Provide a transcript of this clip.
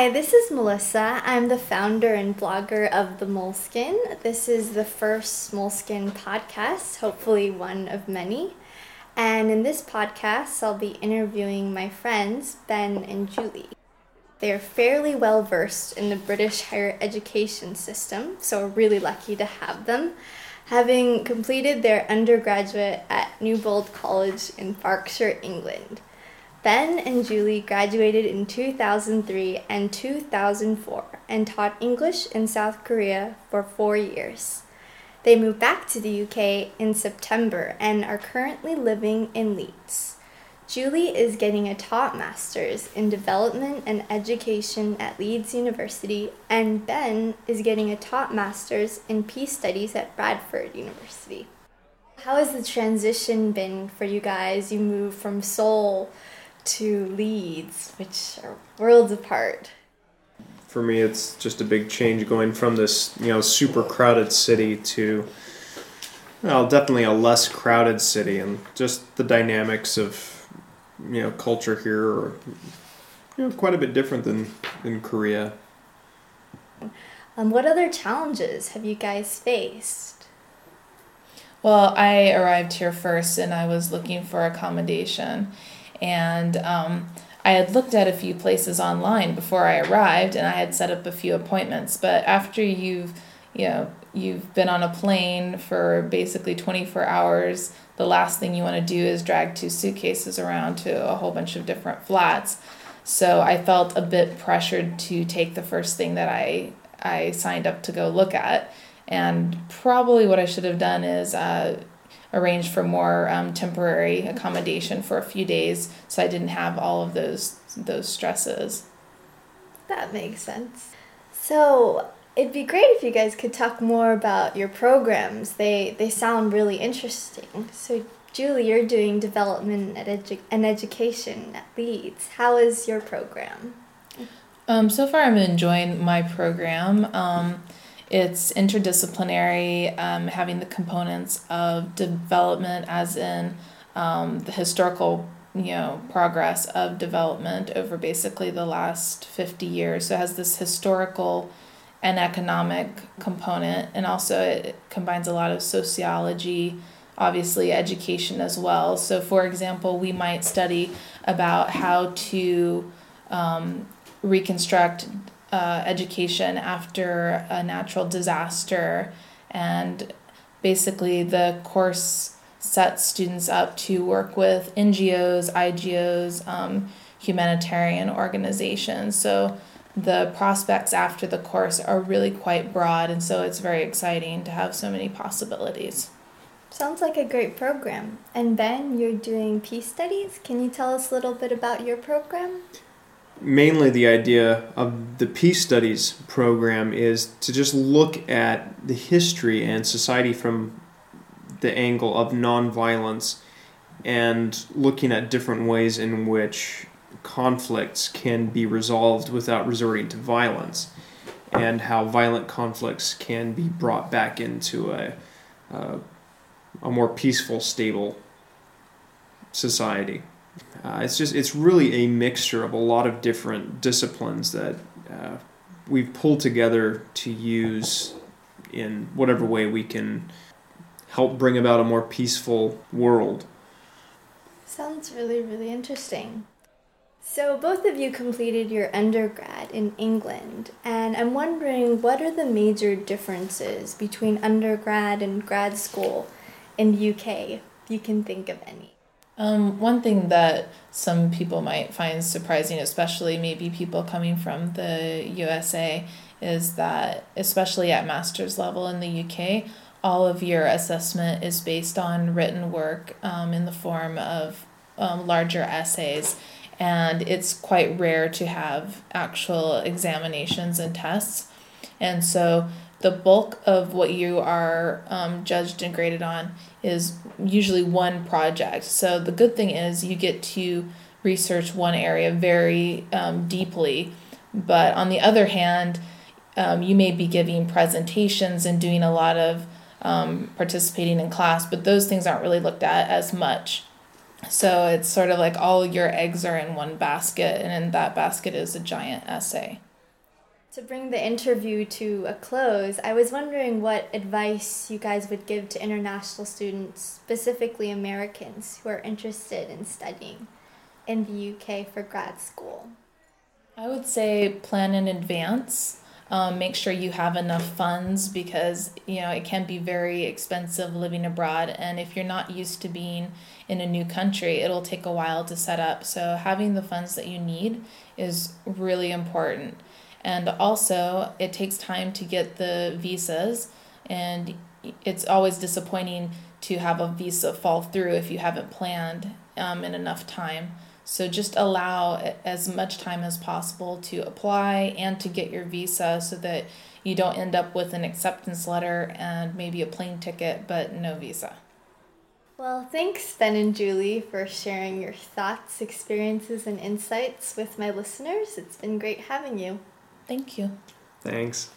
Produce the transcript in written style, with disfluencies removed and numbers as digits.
Hi, this is Melissa. I'm the founder and blogger of The Moleskine. This is the first Moleskine podcast, hopefully one of many. And in this podcast, I'll be interviewing my friends, Ben and Julie. They are fairly well versed in the British higher education system, so we're really lucky to have them, having completed their undergraduate at Newbold College in Berkshire, England. Ben and Julie graduated in 2003 and 2004 and taught English in South Korea for 4 years. They moved back to the UK in September and are currently living in Leeds. Julie is getting a taught master's in development and education at Leeds University, and Ben is getting a taught master's in peace studies at Bradford University. How has the transition been for you guys? You moved from Seoul to Leeds, which are worlds apart. For me, it's just a big change going from this, super crowded city to, definitely a less crowded city, and just the dynamics of, culture here are, quite a bit different than in Korea. What other challenges have you guys faced? Well, I arrived here first, and I was looking for accommodation. And I had looked at a few places online before I arrived, and I had set up a few appointments. But after you've been on a plane for basically 24 hours, the last thing you want to do is drag 2 suitcases around to a whole bunch of different flats. So I felt a bit pressured to take the first thing that I signed up to go look at. And probably what I should have done is arrange for more temporary accommodation for a few days, so I didn't have all of those stresses. That makes sense. So it'd be great if you guys could talk more about your programs. They sound really interesting. So Julie, you're doing development and education at Leeds. How is your program? So far, I'm enjoying my program. It's interdisciplinary, having the components of development, as in the historical, progress of development over basically the last 50 years. So it has this historical and economic component, and also it combines a lot of sociology, obviously education as well. So, for example, we might study about how to reconstruct education after a natural disaster, and basically the course sets students up to work with NGOs, IGOs, humanitarian organizations. So the prospects after the course are really quite broad, and so it's very exciting to have so many possibilities. Sounds like a great program. And Ben, you're doing peace studies. Can you tell us a little bit about your program? Mainly the idea of the peace studies program is to just look at the history and society from the angle of nonviolence, and looking at different ways in which conflicts can be resolved without resorting to violence, and how violent conflicts can be brought back into a more peaceful, stable society. It's really a mixture of a lot of different disciplines that we've pulled together to use in whatever way we can help bring about a more peaceful world. Sounds really, really interesting. So both of you completed your undergrad in England, and I'm wondering, what are the major differences between undergrad and grad school in the UK, if you can think of any? One thing that some people might find surprising, especially maybe people coming from the USA, is that, especially at master's level in the UK, all of your assessment is based on written work in the form of larger essays, and it's quite rare to have actual examinations and tests. And so the bulk of what you are judged and graded on is usually one project. So the good thing is you get to research one area very deeply. But on the other hand, you may be giving presentations and doing a lot of participating in class, but those things aren't really looked at as much. So it's sort of like all your eggs are in one basket, and in that basket is a giant essay. To bring the interview to a close, I was wondering what advice you guys would give to international students, specifically Americans, who are interested in studying in the UK for grad school. I would say plan in advance. Make sure you have enough funds because, it can be very expensive living abroad. And if you're not used to being in a new country, it'll take a while to set up. So having the funds that you need is really important. And also, it takes time to get the visas, and it's always disappointing to have a visa fall through if you haven't planned in enough time. So just allow as much time as possible to apply and to get your visa so that you don't end up with an acceptance letter and maybe a plane ticket, but no visa. Well, thanks, Ben and Julie, for sharing your thoughts, experiences, and insights with my listeners. It's been great having you. Thank you. Thanks.